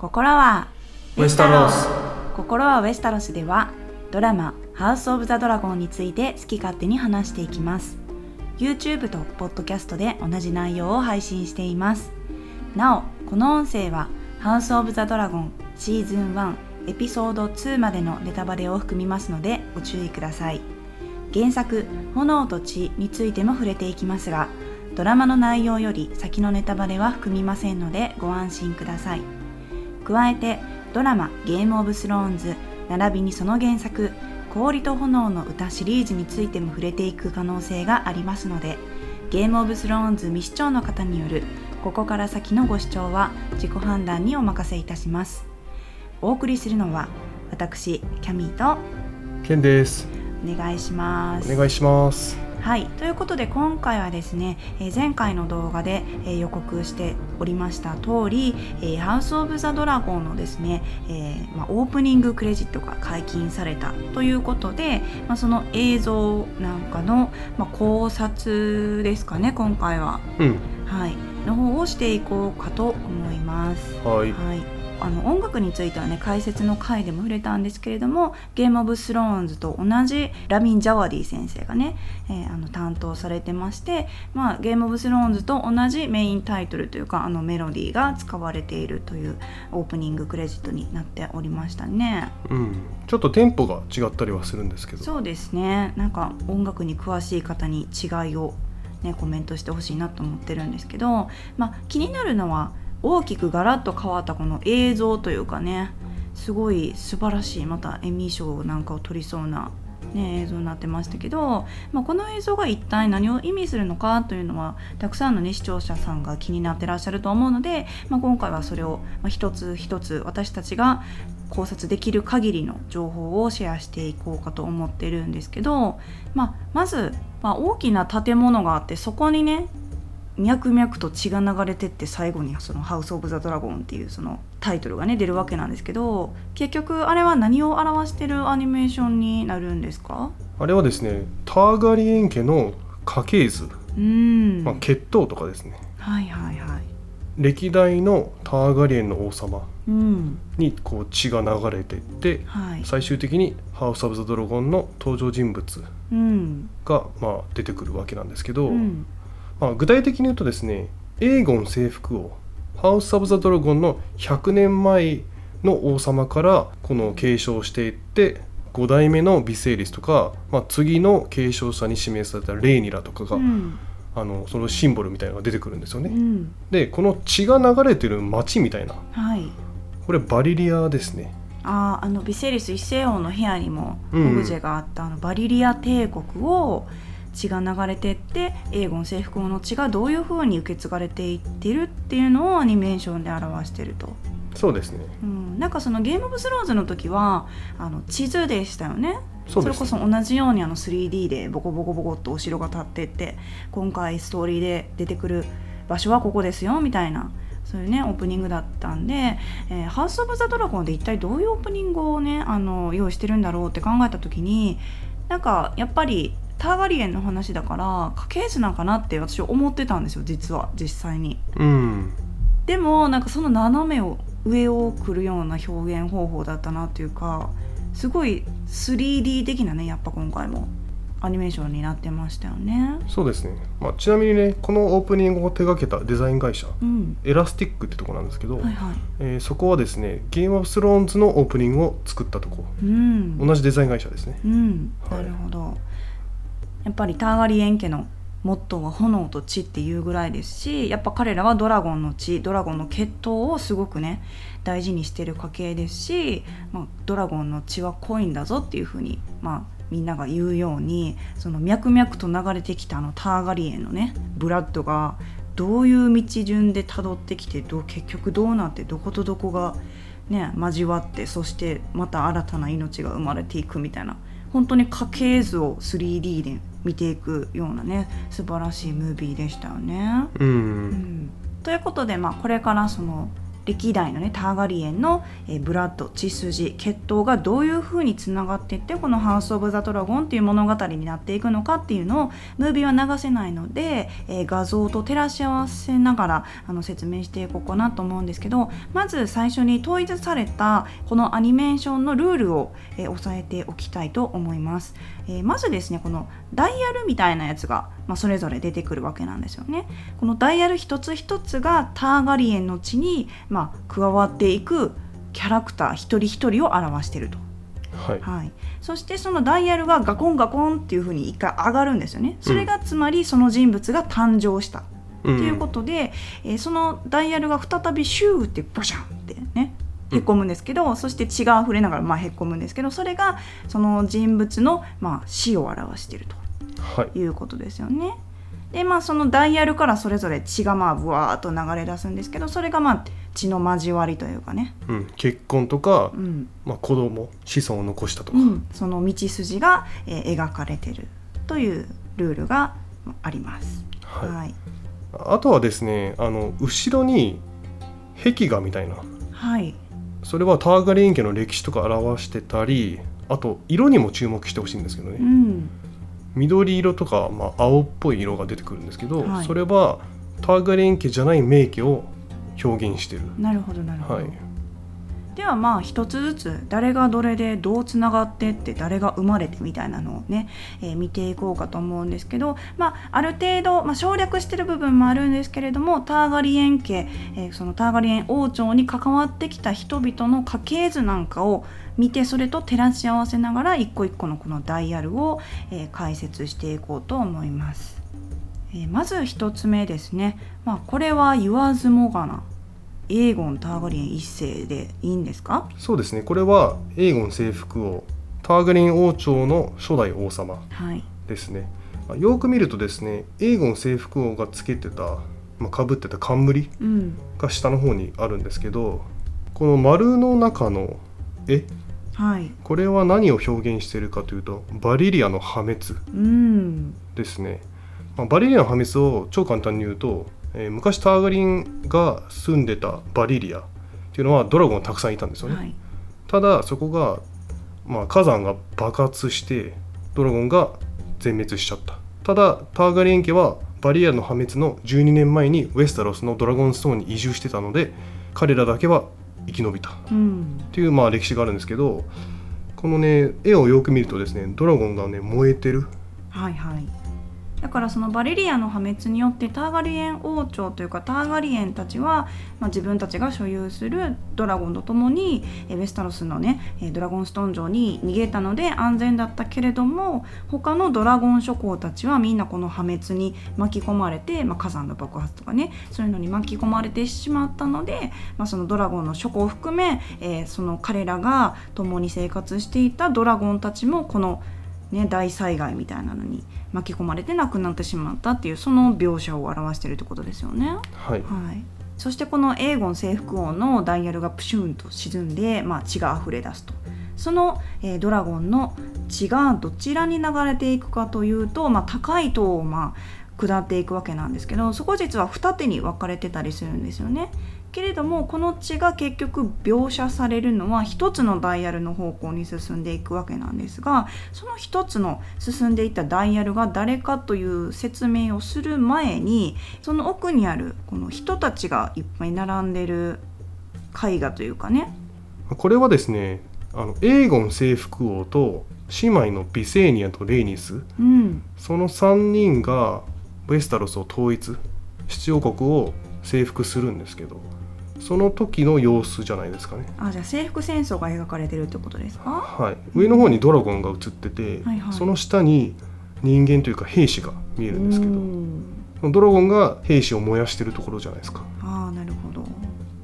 心はウェスタロス。心はウェスタロスではドラマハウスオブザドラゴンについて好き勝手に話していきます。 YouTube とポッドキャストで同じ内容を配信しています。なおこの音声はハウスオブザドラゴンシーズン1エピソード2までのネタバレを含みますのでご注意ください。原作炎と血についても触れていきますが、ドラマの内容より先のネタバレは含みませんのでご安心ください。加えてドラマゲームオブスローンズ並びにその原作氷と炎の歌シリーズについても触れていく可能性がありますので、ゲームオブスローンズ未視聴の方によるここから先のご視聴は自己判断にお任せいたします。お送りするのは私キャミーとケンです。お願いします。お願いします。はい、ということで今回はですね、前回の動画で予告しておりました通り、ハウスオブザドラゴンのですね、オープニングクレジットが解禁されたということで、その映像なんかの、考察ですかね今回は、はい、の方をしていこうかと思います。はい、はい、音楽についてはね解説の回でも触れたんですけれども、ゲームオブスローンズと同じラミン・ジャワディ先生がね、担当されてまして、ゲームオブスローンズと同じメインタイトルというかメロディーが使われているというオープニングクレジットになっておりましたね。ちょっとテンポが違ったりはするんですけど、そうですね、なんか音楽に詳しい方に違いを、ね、コメントしてほしいなと思ってるんですけど、気になるのは大きくガラッと変わったこの映像というかね、すごい素晴らしい、またエミー賞なんかを取りそうな、映像になってましたけど、この映像が一体何を意味するのかというのはたくさんの、視聴者さんが気になってらっしゃると思うので、今回はそれを一つ一つ私たちが考察できる限りの情報をシェアしていこうかと思ってるんですけど、まず、大きな建物があって、そこにね脈々と血が流れてって、最後にそのハウスオブザドラゴンっていうそのタイトルがね出るわけなんですけど、結局あれは何を表してるアニメーションになるんですか？あれはですね、ターガリエン家の家系図、血統とかですね、歴代のターガリエンの王様にこう血が流れてって、最終的にハウスオブザドラゴンの登場人物が出てくるわけなんですけど、具体的に言うとですね、エーゴン征服王、ハウス・オブ・ザ・ドラゴンの100年前の王様からこの継承していって、5代目のヴィセーリスとか、次の継承者に指名されたレーニラとかが、そのシンボルみたいなのが出てくるんですよね。でこの血が流れてる町みたいな、これバリリアですね。ヴィセーリス一世王の部屋にもオブジェがあった、バリリア帝国を血が流れてって、エーゴン征服王の血がどういう風に受け継がれていってるっていうのをアニメーションで表してると。そうですね、なんかそのゲームオブスローンズの時は地図でしたよね。 そうですね。それこそ同じように3D でボコボコボコっとお城が建ってって、今回ストーリーで出てくる場所はここですよみたいな、そういうねオープニングだったんで、ハウスオブザドラゴンで一体どういうオープニングをね用意してるんだろうって考えた時に、なんかやっぱりターガリエンの話だから家系図なんかなって私思ってたんですよ、実は実際に、でもなんかその斜めを上をくるような表現方法だったなというか、すごい 3D 的なね、やっぱ今回もアニメーションになってましたよね。そうですね、ちなみにねこのオープニングを手掛けたデザイン会社、エラスティックってとこなんですけど、そこはですねゲームオブスローンズのオープニングを作ったとこ、同じデザイン会社ですね。なるほど。やっぱりターガリエン家のモットーは炎と血っていうぐらいですし、やっぱ彼らはドラゴンの血、ドラゴンの血統をすごくね大事にしてる家系ですし、ドラゴンの血は濃いんだぞっていうふうに、みんなが言うように、その脈々と流れてきたターガリエンのねブラッドがどういう道順でたどってきて、結局どうなって、どことどこがね交わって、そしてまた新たな命が生まれていくみたいな、本当に家系図を 3D で見ていくようなね素晴らしいムービーでしたよね。ということで、これからその歴代のねターガリエンのブラッド、血筋、血統がどういう風につながっていって、このハウス・オブ・ザ・ドラゴンっていう物語になっていくのかっていうのをムービーは流せないので、画像と照らし合わせながら説明していこうかなと思うんですけど、まず最初に統一されたこのアニメーションのルールを押さえておきたいと思います。まずですね、このダイヤルみたいなやつが、それぞれ出てくるわけなんですよね。このダイヤル一つ一つがターガリエンの地に、加わっていくキャラクター一人一人を表していると。はい、そしてそのダイヤルがガコンガコンっていう風に一回上がるんですよね。それがつまりその人物が誕生したということで、そのダイヤルが再びシューってボシャンってねへこむんですけど、そして血が溢れながらへこむんですけど、それがその人物の死を表しているということですよね。はい、でそのダイヤルからそれぞれ血がブワーっと流れ出すんですけど、それが血の交わりというかね、結婚とか、子供子孫を残したとか、その道筋が、描かれてるというルールがあります。はい、あとはですね、後ろに壁画みたいな、それはターガリエン家の歴史とか表してたり、あと色にも注目してほしいんですけどね、緑色とか、青っぽい色が出てくるんですけど、それはターガリエン家じゃない名家を表現してる。なるほどなるほど。では一つずつ誰がどれでどうつながってって、誰が生まれてみたいなのをね、見ていこうかと思うんですけど、ある程度、省略してる部分もあるんですけれども、ターガリエン家、そのターガリエン王朝に関わってきた人々の家系図なんかを見て、それと照らし合わせながら一個一個のこのダイヤルを、解説していこうと思います。まず1つ目ですね、これは言わずもがなエーゴン・ターガリエン一世でいいんですか？そうですね、これはエーゴン征服王、ターガリエン王朝の初代王様ですね。よく見るとですね、エーゴン征服王がつけてた、かぶってた冠が下の方にあるんですけど、この丸の中の絵、これは何を表現しているかというと、バリリアの破滅ですね。バリリアの破滅を超簡単に言うと、昔ターガリンが住んでたバリリアっていうのはドラゴンたくさんいたんですよね。ただそこが、火山が爆発してドラゴンが全滅しちゃった。ただターガリエン家はバリリアの破滅の12年前にウェスタロスのドラゴンストーンに移住してたので、彼らだけは生き延びたっていう、歴史があるんですけど、このね絵をよく見るとですね、ドラゴンがね燃えてる。だからそのバリリアの破滅によってターガリエン王朝というかターガリエンたちは、自分たちが所有するドラゴンとともにウェスタロスのねドラゴンストーン城に逃げたので安全だったけれども、他のドラゴン諸侯たちはみんなこの破滅に巻き込まれて、火山の爆発とかね、そういうのに巻き込まれてしまったので、そのドラゴンの諸侯を含め、その彼らが共に生活していたドラゴンたちもこの大災害みたいなのに巻き込まれて亡くなってしまったっていう、その描写を表しているってことですよね。そしてこのエーゴン征服王のダイヤルがプシュンと沈んで、血が溢れ出すと。その、ドラゴンの血がどちらに流れていくかというと、高い塔を下っていくわけなんですけど、そこ実は二手に分かれてたりするんですよね。けれどもこの血が結局描写されるのは一つのダイヤルの方向に進んでいくわけなんですが、その一つの進んでいったダイヤルが誰かという説明をする前に、その奥にあるこの人たちがいっぱい並んでる絵画というかね、これはですね、エーゴン征服王と姉妹のビセーニアとレイニス、その3人がウェスタロスを統一、七王国を征服するんですけど、その時の様子じゃないですかね。じゃあ征服戦争が描かれてるってことですか？上の方にドラゴンが映ってて、その下に人間というか兵士が見えるんですけど、ドラゴンが兵士を燃やしてるところじゃないですか。なるほど。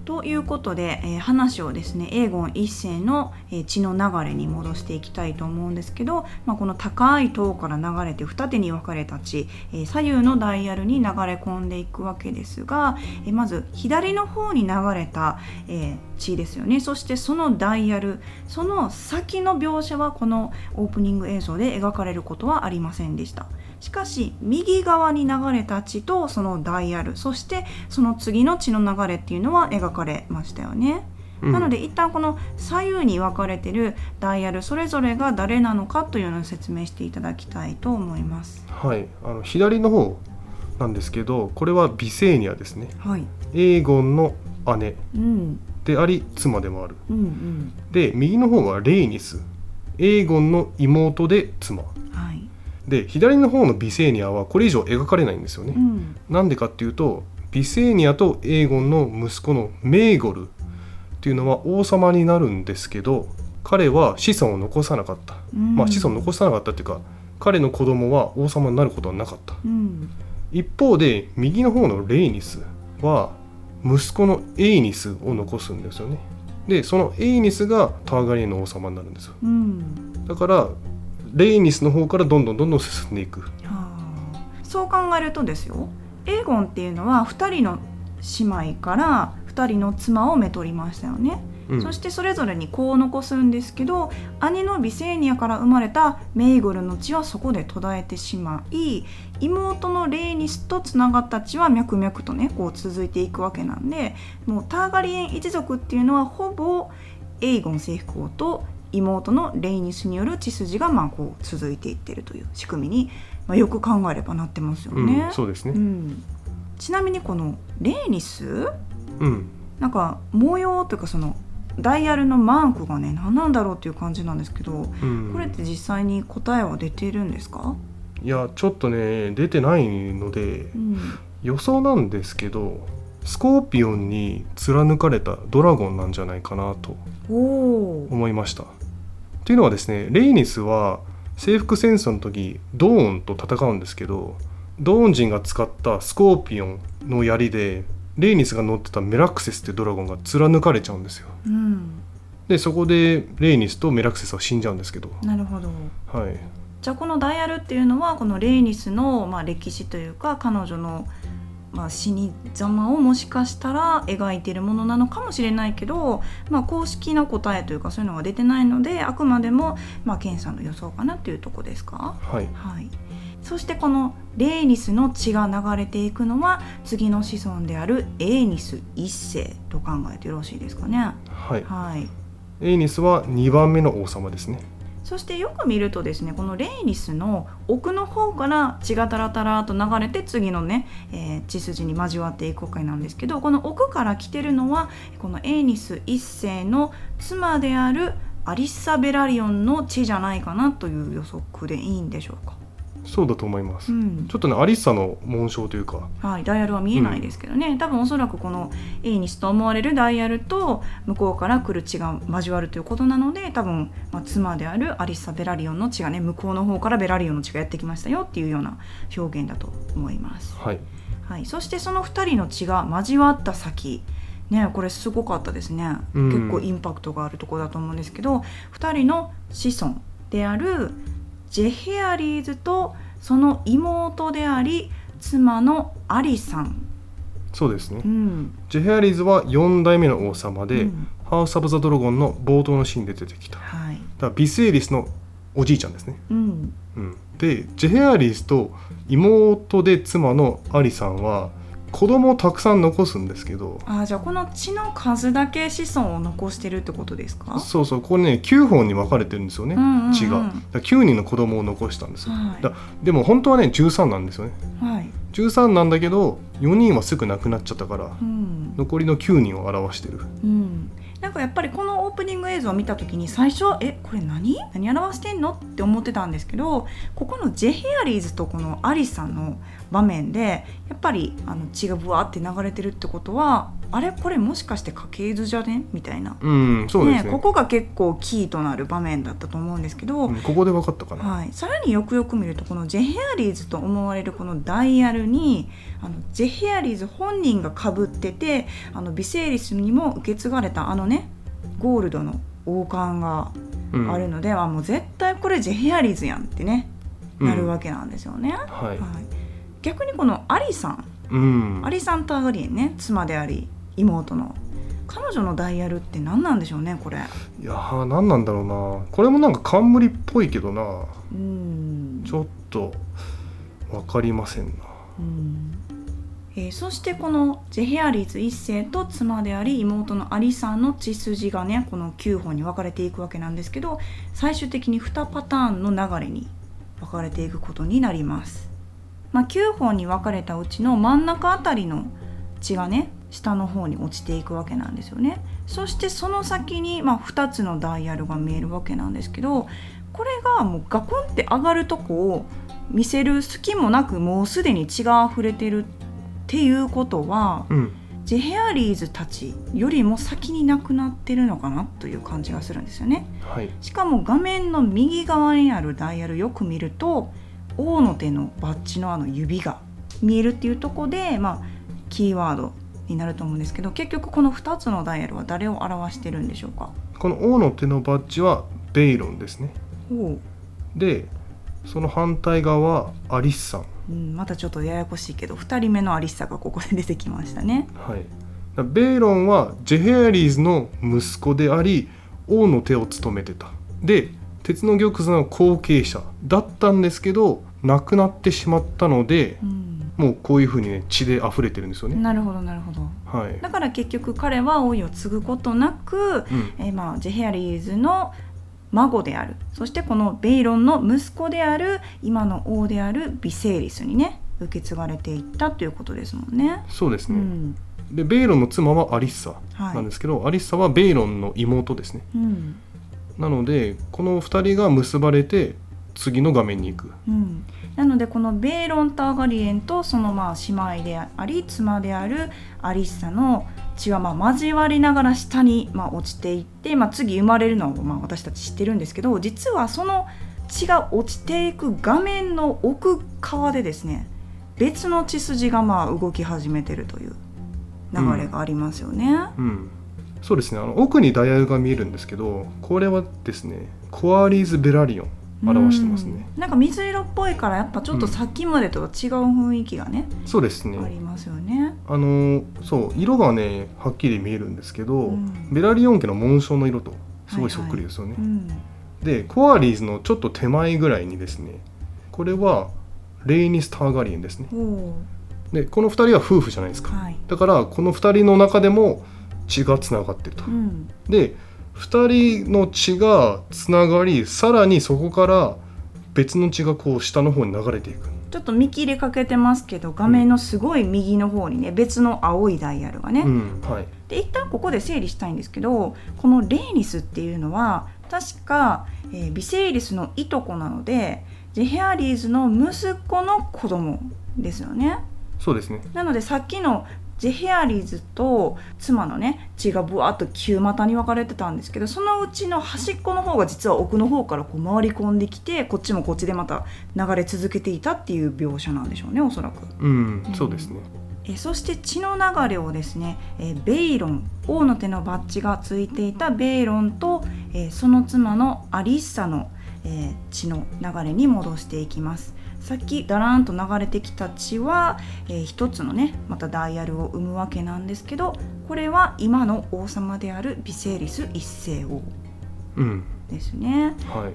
ということで、話をですねエーゴン一世の、血の流れに戻していきたいと思うんですけど、この高い塔から流れて二手に分かれた血、左右のダイヤルに流れ込んでいくわけですが、まず左の方に流れた、血ですよね。そしてそのダイヤル、その先の描写はこのオープニング映像で描かれることはありませんでした。しかし右側に流れた血とそのダイヤル、そしてその次の血の流れっていうのは描かれましたよね。なので一旦この左右に分かれてるダイヤルそれぞれが誰なのかというのを説明していただきたいと思います。はい、左の方なんですけど、これはビセーニアですね。はい、エーゴンの姉であり、うん、妻でもある、うんうん、で右の方はレイニス、エーゴンの妹で妻、はい、で左の方のビセーニアはこれ以上描かれないんですよね。うん、なんでかっていうとビセーニアとエーゴンの息子のメーゴルっていうのは王様になるんですけど、彼は子孫を残さなかった、うん、まあ子孫を残さなかったっていうか彼の子供は王様になることはなかった、うん、一方で右の方のレイニスは息子のエイニスを残すんですよね。でそのエイニスがターガリエンの王様になるんですよ、うん、だからレイニスの方からどんどん進んでいく。はあ、そう考えるとですよ、エーゴンっていうのは2人の姉妹から2人の妻をめとりましたよね。うん、そしてそれぞれに子を残すんですけど、姉のビセーニアから生まれたメイゴルの血はそこで途絶えてしまい、妹のレーニスとつながった血は脈々とねこう続いていくわけなんで、もうターガリエン一族っていうのはほぼエイゴン征服王と妹のレイニスによる血筋がまあこう続いていってるという仕組みに、まあ、よく考えればなってますよね。うん、そうですね。うん、ちなみにこのレーニス、うん、なんか模様というかそのダイヤルのマークがね何なんだろうっていう感じなんですけど、うん、これって実際に答えは出ているんですか？いやちょっとね出てないので、うん、予想なんですけどスコーピオンに貫かれたドラゴンなんじゃないかなと思いました。というのはですね、レイニスは征服戦争の時ドーンと戦うんですけど、ドーン人が使ったスコーピオンの槍でレイニスが乗ってたメラクセスってドラゴンが貫かれちゃうんですよ。うん、でそこでレイニスとメラクセスは死んじゃうんですけど。なるほど。はい、じゃあこのダイヤルっていうのはこのレイニスの、まあ、歴史というか彼女の、まあ、死に様をもしかしたら描いているものなのかもしれないけど、まあ、公式な答えというかそういうのが出てないのであくまでも、まあ、ケンさんの予想かなというとこですか？はい、はい。そしてこのレイニスの血が流れていくのは次の子孫であるエイニス一世と考えてよろしいですかね。はい、はい、エイニスは2番目の王様ですね。そしてよく見るとですね、このレイニスの奥の方から血がタラタラと流れて次のね、血筋に交わっていくわけなんですけど、この奥から来てるのはこのエイニス一世の妻であるアリッサ・ベラリオンの血じゃないかなという予測でいいんでしょうか？そうだと思います。うん、ちょっとねアリッサの紋章というか、はい、ダイヤルは見えないですけどね、うん、多分おそらくこのエイニスと思われるダイヤルと向こうから来る血が交わるということなので、多分、まあ、妻であるアリッサ・ベラリオンの血がね向こうの方からベラリオンの血がやってきましたよっていうような表現だと思います。はい、はい、そしてその2人の血が交わった先ね、これすごかったですね。うん、結構インパクトがあるところだと思うんですけど、2人の子孫であるジェヘアリーズとその妹であり妻のアリさん。そうですね。うん、ジェヘアリーズは4代目の王様で、うん、ハウス・オブ・ザ・ドラゴンの冒頭のシーンで出てきた、はい、だからビセーリスのおじいちゃんですね。うんうん、でジェヘアリーズと妹で妻のアリさんは子供をたくさん残すんですけど、あ、じゃあこの血の数だけ子孫を残してるってことですか？そうそう、これね9本に分かれてるんですよね、うんうんうん、血がだ9人の子供を残したんですよ。はい、でも本当はね13なんですよね。はい、13なんだけど4人はすぐ亡くなっちゃったから、うん、残りの9人を表してる。うん、なんかやっぱりこのオープニング映像を見た時に最初これ何表してんのって思ってたんですけど、ここのジェヘアリーズとこのアリさんの場面でやっぱり血がブワーって流れてるってことはこれもしかして家系図じゃねみたいな、うん、そうですね。ここが結構キーとなる場面だったと思うんですけど、うん、ここで分かったかな。はい、さらによくよく見るとこのジェヘアリーズと思われるこのダイヤルにジェヘアリーズ本人がかぶってて、ビセーリスにも受け継がれたねゴールドの王冠があるので、うん、もう絶対これジェヘアリーズやんってね、うん、なるわけなんですよね。はいはい、逆にこのアリさん、アリさんターガリエンね、妻であり妹の彼女のダイヤルって何なんでしょうねこれ。いやー何なんだろうな。これもなんか冠っぽいけどな。うん、ちょっと分かりませんな、うんそしてこのジェヘアリズ1世と妻であり妹のアリさんの血筋がねこの9本に分かれていくわけなんですけど、最終的に2パターンの流れに分かれていくことになります、9本に分かれたうちの真ん中あたりの血がね下の方に落ちていくわけなんですよね。そしてその先に、2つのダイヤルが見えるわけなんですけど、これがもうガコンって上がるとこを見せる隙もなくもうすでに血が溢れてるっていうことは、ジェヘアリーズたちよりも先に亡くなってるのかなという感じがするんですよね、しかも画面の右側にあるダイヤルよく見ると王の手のバッジのあの指が見えるっていうところで、キーワードになると思うんですけど、結局この2つのダイヤルは誰を表してるんでしょうか。この王の手のバッジはベイロンですね。でその反対側はアリッサン、またちょっとややこしいけど2人目のアリッサがここで出てきましたね、ベイロンはジェヘアリーズの息子であり王の手を務めてた、で鉄の玉座の後継者だったんですけど亡くなってしまったので、もうこういう風にね血で溢れてるんですよね。なるほどなるほど、だから結局彼は王位を継ぐことなく、ジェヘアリーズの孫である、そしてこのベイロンの息子である今の王であるヴィセーリスにね受け継がれていったということですもんね。そうですね、でベイロンの妻はアリッサなんですけど、アリッサはベイロンの妹ですね、なのでこの2人が結ばれて次の画面に行く、なのでこのベイロン・ターガリエンとその姉妹であり妻であるアリッサの血は交わりながら下に落ちていって、次生まれるのを私たち知ってるんですけど、実はその血が落ちていく画面の奥側でですね別の血筋が動き始めてるという流れがありますよね、そうですね、奥にダイヤルが見えるんですけど、これはですねコアリーズ・ベラリオン表してますね。なんか水色っぽいからやっぱちょっとさっきまでとは違う雰囲気がね、そうですねありますよね。そう色がねはっきり見えるんですけど、ベラリオン家の紋章の色とすごいそっくりですよね、でコアリーズのちょっと手前ぐらいにですね、これはレイニス・ターガリエンですね。でこの2人は夫婦じゃないですか、だからこの2人の中でも血がつながってると、で2人の血がつながり、さらにそこから別の血がこう下の方に流れていく。ちょっと見切れかけてますけど画面のすごい右の方にね、別の青いダイヤルがね、で一旦ここで整理したいんですけど、このレイニスっていうのは確か、ヴィセーリスのいとこなのでジェヘアリーズの息子の子供ですよね。そうですね、なのでさっきのジェヘアリーズと妻のね血がぶわっと旧股に分かれてたんですけど、そのうちの端っこの方が実は奥の方からこう回り込んできて、こっちもこっちでまた流れ続けていたっていう描写なんでしょうね、おそらく。そうですね。そして血の流れをですね、ベイロン、王の手のバッジがついていたベイロンと、その妻のアリッサの、血の流れに戻していきます。さっきだらんと流れてきた血は、一つのねまたダイヤルを生むわけなんですけど、これは今の王様であるヴィセーリス1世王ですね、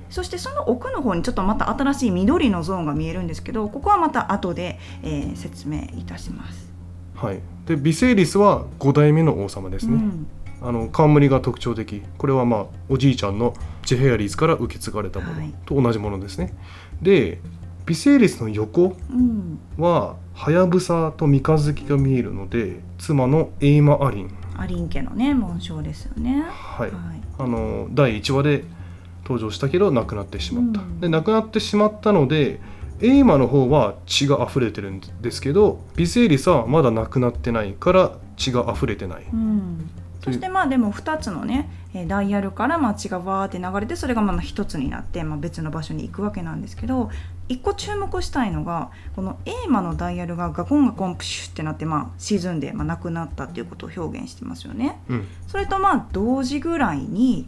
そしてその奥の方にちょっとまた新しい緑のゾーンが見えるんですけど、ここはまた後で、説明いたします、でヴィセーリスは5代目の王様ですね、冠が特徴的、これはおじいちゃんのジェヘアリーズから受け継がれたものと同じものですね、でヴィセーリスの横はハヤブサと三日月が見えるので妻のエイマ・アリン、アリン家のね紋章ですよね。第1話で登場したけど亡くなってしまった、で亡くなってしまったのでエイマの方は血が溢れてるんですけど、ヴィセーリスはまだ亡くなってないから血が溢れてない、そしてでも2つのねダイヤルから血がわーって流れて、それが1つになって別の場所に行くわけなんですけど、1個注目したいのがこのエイマのダイヤルがガコンガコンプシュってなって沈んでなくなったっていうことを表現してますよね、それと同時ぐらいに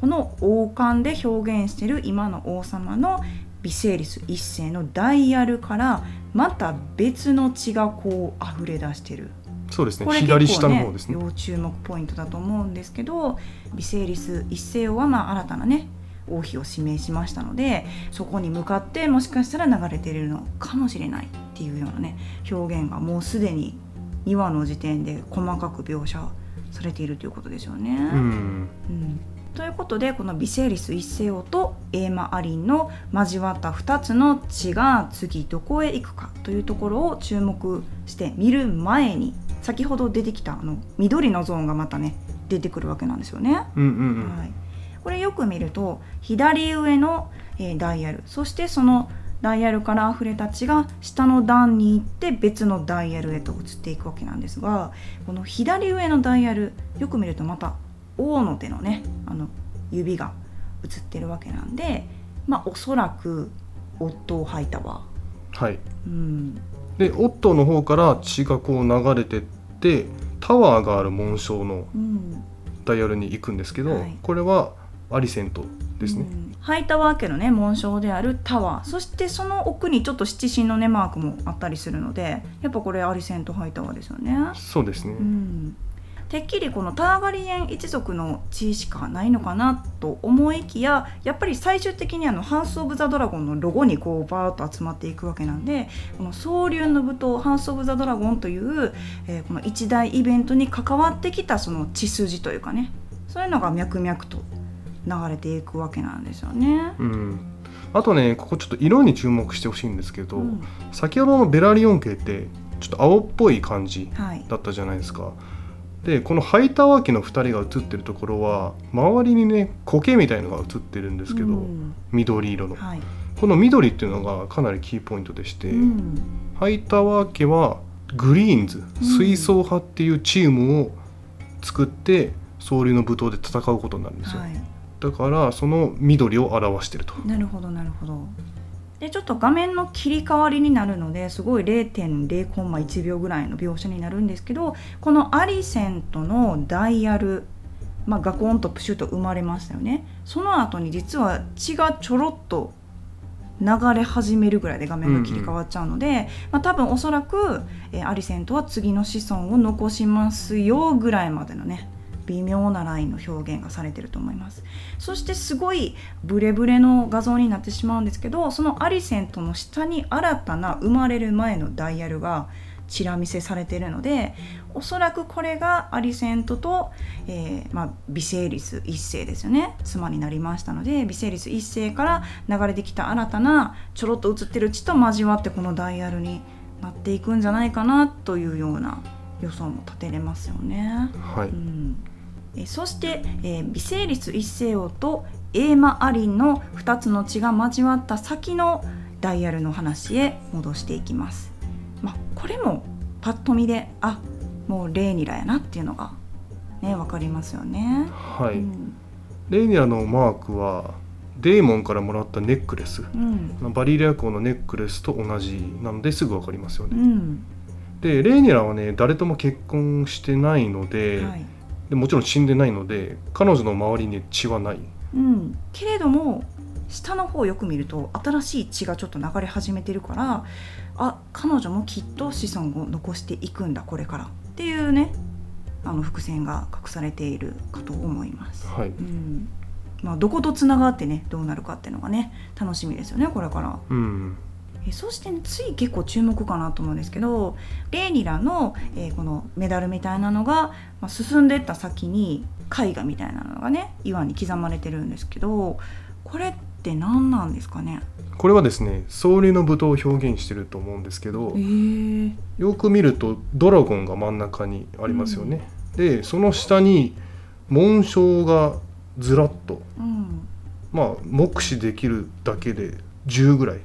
この王冠で表現してる今の王様のヴィセーリス1世のダイヤルからまた別の血がこう溢れ出してる。そうですね、これ結構ね、左下の方ですね、要注目ポイントだと思うんですけど、ヴィセーリス1世王は新たなね王妃を指名しましたので、そこに向かってもしかしたら流れているのかもしれないっていうようなね、表現がもうすでに2話の時点で細かく描写されているということですよね。うん、うん、ということでこのヴィセーリス一世王とエーマ・アリンの交わった2つの血が次どこへ行くかというところを注目して見る前に、先ほど出てきたあの緑のゾーンがまたね出てくるわけなんですよね。うんうんうん、はい、これよく見ると左上のダイヤル、そしてそのダイヤルからあふれた血が下の段に行って別のダイヤルへと移っていくわけなんですが、この左上のダイヤルよく見るとまた王の手のねあの指が移ってるわけなんで、まあおそらくオットー・ハイタワー、はい、うん、でオットーの方から血がこう流れてってタワーがある紋章のダイヤルに行くんですけど、うん、はい、これはアリセントですね。うん、ハイタワー家のね紋章であるタワー、そしてその奥にちょっと七神のねマークもあったりするので、やっぱこれアリセントハイタワーですよね。そうですね、うん、てっきりこのターガリエン一族の地しかないのかなと思いきや、やっぱり最終的にあのハウス・オブ・ザ・ドラゴンのロゴにこうバーッと集まっていくわけなんで、この双竜の舞踏ハウス・オブ・ザ・ドラゴンという、この一大イベントに関わってきたその血筋というかね、そういうのが脈々と流れていくわけなんですよね。うん、あとねここちょっと色に注目してほしいんですけど、うん、先ほどのベラリオン系ってちょっと青っぽい感じだったじゃないですか、はい、でこのハイタワー家の2人が写ってるところは周りにね苔みたいのが写ってるんですけど、うん、緑色の、はい、この緑っていうのがかなりキーポイントでして、うん、ハイタワー家はグリーンズ水槽派っていうチームを作って総流の舞踏で戦うことになるんですよ、はい、だからその緑を表していると。なるほどなるほど。でちょっと画面の切り替わりになるのですごい 0.0 コンマ1秒ぐらいの描写になるんですけど、このアリセントのダイヤル、まあ、ガコンとプシュッと生まれましたよね。その後に実は血がちょろっと流れ始めるぐらいで画面が切り替わっちゃうので、うんうん、まあ、多分おそらく、アリセントは次の子孫を残しますよぐらいまでのね微妙なラインの表現がされてると思います。そしてすごいブレブレの画像になってしまうんですけど、そのアリセントの下に新たな生まれる前のダイヤルがちら見せされているので、おそらくこれがアリセントと、ヴィセーリス一世ですよね、妻になりましたので、ヴィセーリス一世から流れてきた新たなちょろっと映ってる血と交わってこのダイヤルになっていくんじゃないかなというような予想も立てれますよね。はい、うん、そして、ヴィセーリス一世王とエーマ・アリンの2つの血が交わった先のダイヤルの話へ戻していきます。まあ、これもパッと見であもうレーニラやなっていうのがね分かりますよね。はい、うん、レーニラのマークはデーモンからもらったネックレス、うん、バリレア公のネックレスと同じなのですぐ分かりますよね。うん、でレーニラはね誰とも結婚してないので、はい、もちろん死んでないので彼女の周りに血はない、うん、けれども下の方をよく見ると新しい血がちょっと流れ始めてるから、あ彼女もきっと子孫を残していくんだこれからっていうねあの伏線が隠されているかと思います。はい、うん、まあ、どことつながってねどうなるかっていうのがね楽しみですよねこれから。うん、そして、ね、つい結構注目かなと思うんですけど、レーニラの、このメダルみたいなのが、まあ、進んでった先に絵画みたいなのがね岩に刻まれてるんですけど、これって何なんですかね。これはですね双竜の舞踏を表現してると思うんですけど、よく見るとドラゴンが真ん中にありますよね。うん、でその下に紋章がずらっと、うん、まあ目視できるだけで10ぐらい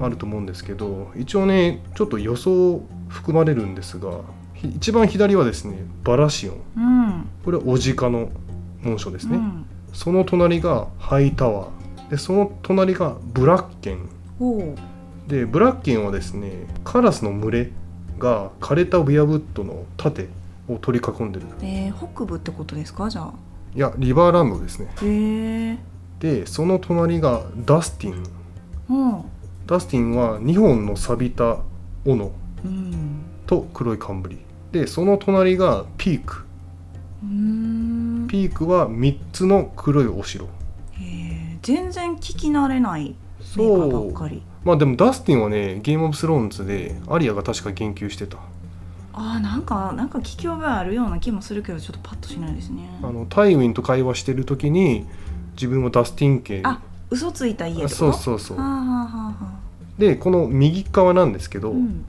あると思うんですけど、一応ねちょっと予想含まれるんですが、一番左はですねバラシオン、うん、これはオジカの紋章ですね。うん、その隣がハイタワーで、その隣がブラッケンで、ブラッケンはですねカラスの群れが枯れたウェアウッドの盾を取り囲んでる、北部ってことですか。じゃあいやリバーランドですね。でその隣がダスティン。うん、ダスティンは2本の錆びた斧と黒い冠で、その隣がピーク。うーん、ピークは3つの黒いお城。へー、全然聞き慣れないメーカーばっかり。まあでもダスティンはね、ゲームオブスローンズでアリアが確か言及してた。あ、なんか聞き覚えあるような気もするけど、ちょっとパッとしないですね。タイウィンと会話してる時に自分はダスティン系、あ、嘘ついた家ってこと。そうそうそう。はあはあはあ。でこの右側なんですけど、うん、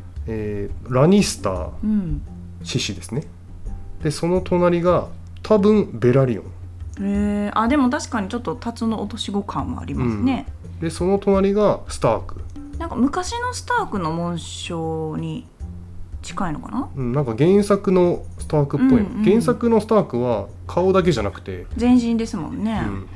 ラニスター、うん、獅子ですね。でその隣が多分ベラリオン。あ、でも確かにちょっとタツの落とし子感はありますね、うん、でその隣がスターク。なんか昔のスタークの紋章に近いのかな、うん、なんか原作のスタークっぽい、うんうん、原作のスタークは顔だけじゃなくて全身ですもんね、うん、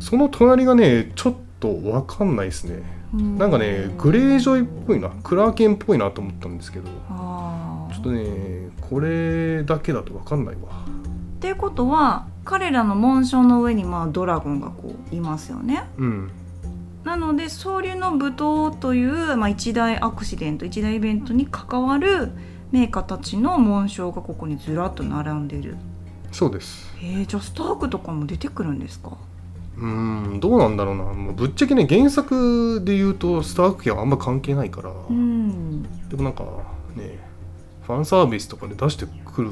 その隣がねちょっと分かんないですね、うん、なんかねグレージョイっぽいな、クラーケンっぽいなと思ったんですけど、あ、ちょっとねこれだけだと分かんないわ。っていうことは彼らの紋章の上にまあドラゴンがこういますよね、うん、なので双竜の舞踏という、まあ、一大アクシデント、一大イベントに関わるメーカーたちの紋章がここにずらっと並んでいるそうです。じゃあスタークとかも出てくるんですか。どうなんだろうな。もうぶっちゃけね原作で言うとスターク家はあんま関係ないから、うん、でもなんかねファンサービスとかで出してくる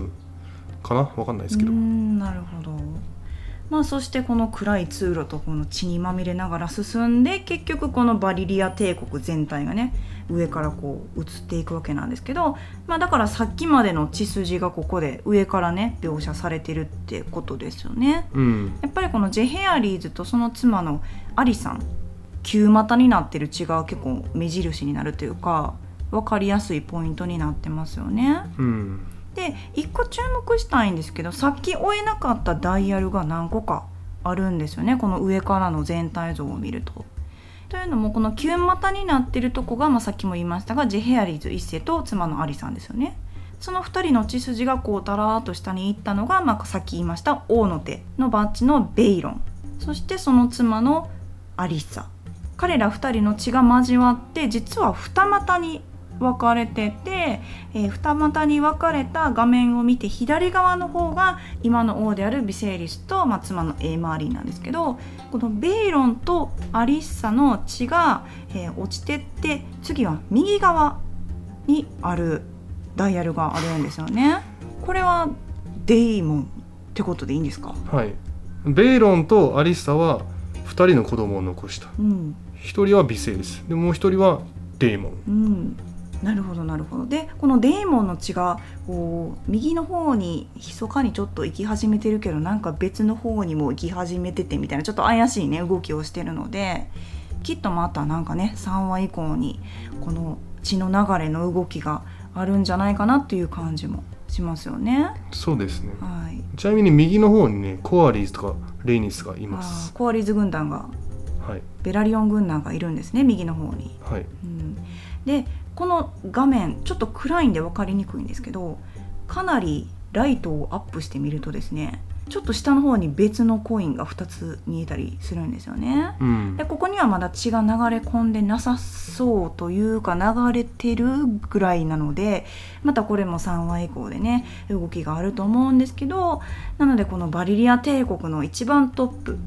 かな、わかんないですけど。なるほど。まあそしてこの暗い通路とこの血にまみれながら進んで、結局このバリリア帝国全体がね上からこう映っていくわけなんですけど、まあだからさっきまでの血筋がここで上からね描写されてるってことですよね、うん、やっぱりこのジェヘアリーズとその妻のアリさん、旧股になってる血が結構目印になるというか分かりやすいポイントになってますよね、うん。で1個注目したいんですけど、さっき追えなかったダイヤルが何個かあるんですよね、この上からの全体像を見ると。というのもこの旧股になってるとこが、まあ、さっきも言いましたがジェヘアリーズ1世と妻のアリさんですよね。その2人の血筋がこうだらーっと下に行ったのが、まあ、さっき言いました王の手のバッジのベイロン、そしてその妻のアリサ、彼ら2人の血が交わって実は二股に分かれてて、二股に分かれた画面を見て左側の方が今の王であるヴィセーリスと、まあ、妻のエーマーリンなんですけど、このベイロンとアリッサの血が、落ちてって次は右側にあるダイヤルがあるんですよね。これはデイモンってことでいいんですか。はい、ベイロンとアリッサは2人の子供を残した、うん、1人はヴィセーリスでもう1人はデイモン、うん、なるほどなるほど。でこのデイモンの血がこう右の方に密かにちょっと行き始めてるけど、なんか別の方にも行き始めててみたいな、ちょっと怪しいね動きをしてるので、きっとまたなんかね3話以降にこの血の流れの動きがあるんじゃないかなっていう感じもしますよね。そうですね、はい、ちなみに右の方にねコアリーズとかレイニスがいます。コアリーズ軍団が、はい、ベラリオン軍団がいるんですね右の方に、はい、うん、でこの画面ちょっと暗いんで分かりにくいんですけど、かなりライトをアップしてみるとですね、ちょっと下の方に別のコインが2つ見えたりするんですよね、うん、でここにはまだ血が流れ込んでなさそうというか流れてるぐらいなので、またこれも3話以降でね動きがあると思うんですけど、なのでこのバリリア帝国の一番トップ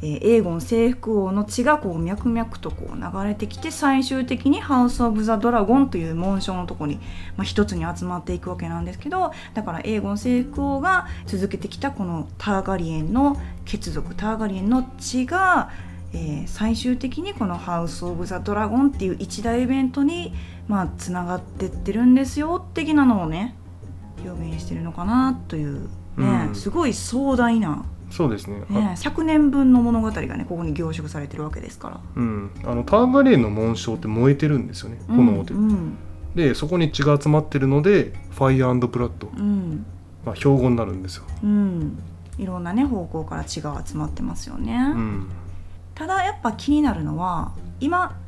エーゴン征服王の血がこう脈々とこう流れてきて、最終的にハウス・オブ・ザ・ドラゴンという紋章のとこに、まあ、一つに集まっていくわけなんですけど、だからエーゴン征服王が続けてきたこのターガリエンの血族、ターガリエンの血が、最終的にこのハウス・オブ・ザ・ドラゴンっていう一大イベントにまあつながってってるんですよ的なのをね表現してるのかなというね、うん、すごい壮大な、そうですね、100年分の物語がねここに凝縮されてるわけですから、うん、ターガリエンの紋章って燃えてるんですよね、炎で、うんうん、でそこに血が集まってるのでファイア&ブラッド、うん、まあ、標語になるんですよ、うん、いろんなね方向から血が集まってますよね、うん、ただやっぱ気になるのは今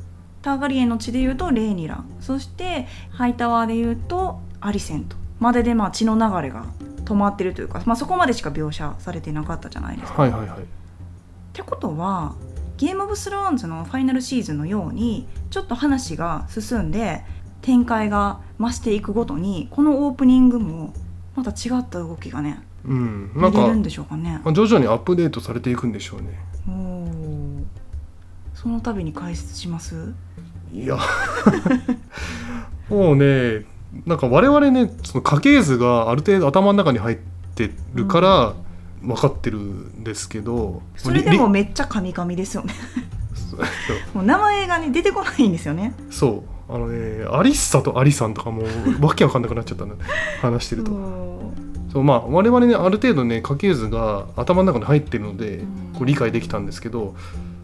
ターガリエンの血でいうとレーニラン、そしてハイタワーでいうとアリセントまでで、まあ血の流れが止まってるというか、まあ、そこまでしか描写されてなかったじゃないですか、はいはいはい、ってことはゲームオブスローンズのファイナルシーズンのようにちょっと話が進んで展開が増していくごとにこのオープニングもまた違った動きがね、うん、なんか見れるんでしょうかね、まあ、徐々にアップデートされていくんでしょうね。その度に解説します？いやもうね、なんか我々ね、その家系図がある程度頭の中に入ってるから分かってるんですけど、それでもめっちゃカミカミですよねもう名前が、ね、出てこないんですよね。そうアリッサとアリさんとかもうわけわかんなくなっちゃったんだ、ね、話してると。そう、まあ、我々ねある程度ね家系図が頭の中に入ってるのでこう理解できたんですけど、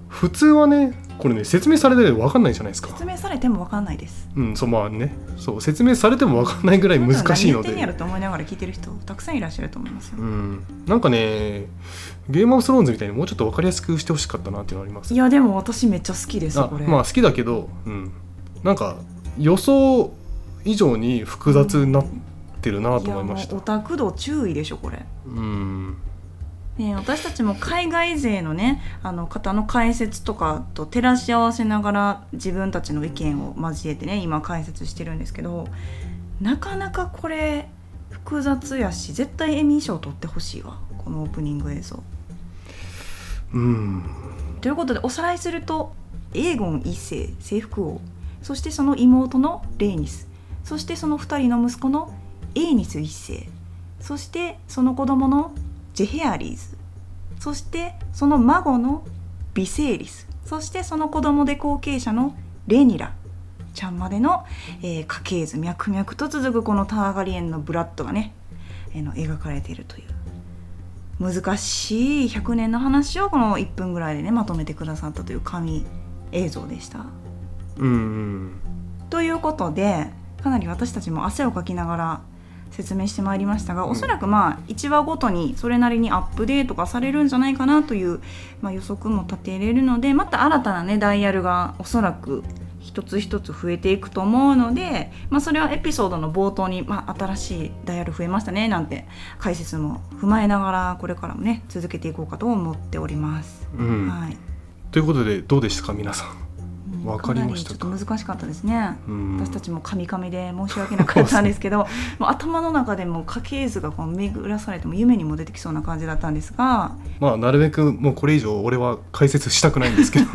普通はねこれね説明されて分かんないじゃないですか。説明されても分かんないです。うん、そうまあね、そう説明されても分かんないぐらい難しいので。何言ってんやろと思いながら聞いてる人たくさんいらっしゃると思いますよ。うん、なんかねゲームオブスローンズみたいにもうちょっと分かりやすくしてほしかったなっていうのあります。いやでも私めっちゃ好きですこれ。まあ好きだけど、うん、なんか予想以上に複雑になってるなと思いました。オタク度注意でしょこれ。うん。ね、私たちも海外勢のね方の解説とかと照らし合わせながら自分たちの意見を交えてね今解説してるんですけど、なかなかこれ複雑やし絶対エミー賞取ってほしいわこのオープニング映像。ということでおさらいすると、エーゴン一世征服王、そしてその妹のレーニス、そしてその2人の息子のエーニス一世、そしてその子供のジェヘアリーズ、そしてその孫のビセーリス、そしてその子供で後継者のレニラちゃんまでの、家系図脈々と続くこのターガリエンのブラッドがね、描かれているという難しい100年の話をこの1分ぐらいでねまとめてくださったという神映像でした。ということでかなり私たちも汗をかきながら説明してまいりましたが、おそらくまあ1話ごとにそれなりにアップデートがされるんじゃないかなという、まあ、予測も立てれるので、また新たなねダイヤルがおそらく一つ一つ増えていくと思うので、まあ、それはエピソードの冒頭に、まあ、新しいダイヤル増えましたねなんて解説も踏まえながらこれからもね続けていこうかと思っております、はい、ということでどうでしたか皆さん。わかりましたか。かなりちょっと難しかったですね。私たちもカミカミで申し訳なかったんですけどもう頭の中でも家系図がこう巡らされても夢にも出てきそうな感じだったんですが、まあなるべくもうこれ以上俺は解説したくないんですけど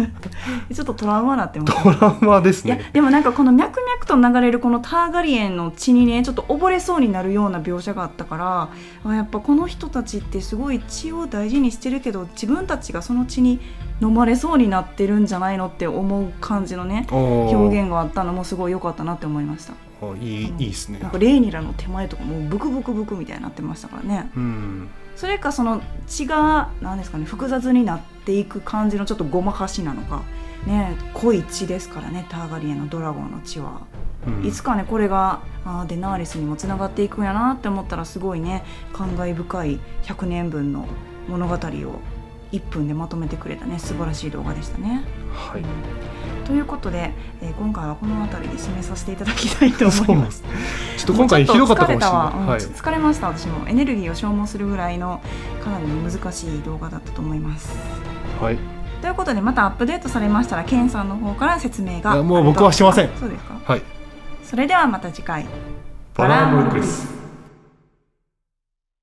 ちょっとトラウマなってます。トラウマですね。いやでもなんかこの脈々と流れるこのターガリエンの血にねちょっと溺れそうになるような描写があったから、やっぱこの人たちってすごい血を大事にしてるけど自分たちがその血に飲まれそうになってるんじゃないのって思う感じのね表現があったのもすごい良かったなって思いました。いいですね。なんかレーニラの手前とかもうブクブクブクみたいになってましたからね、それかその血が何ですかね複雑になっていく感じのちょっとごまかしなのかね、濃い血ですからねターガリエンのドラゴンの血は、いつかねこれがデナーリスにもつながっていくんやなって思ったらすごいね感慨深い100年分の物語を1分でまとめてくれたね素晴らしい動画でしたね。はい、ということで、今回はこの辺りで締めさせていただきたいと思います。ちょっと今回ひどかったかもしれない。疲れました。私もエネルギーを消耗するぐらいのかなり難しい動画だったと思います。はい、ということでまたアップデートされましたらケンさんの方から説明が。もう僕はしません。そうですか。はい、それではまた次回。バラーボルクです。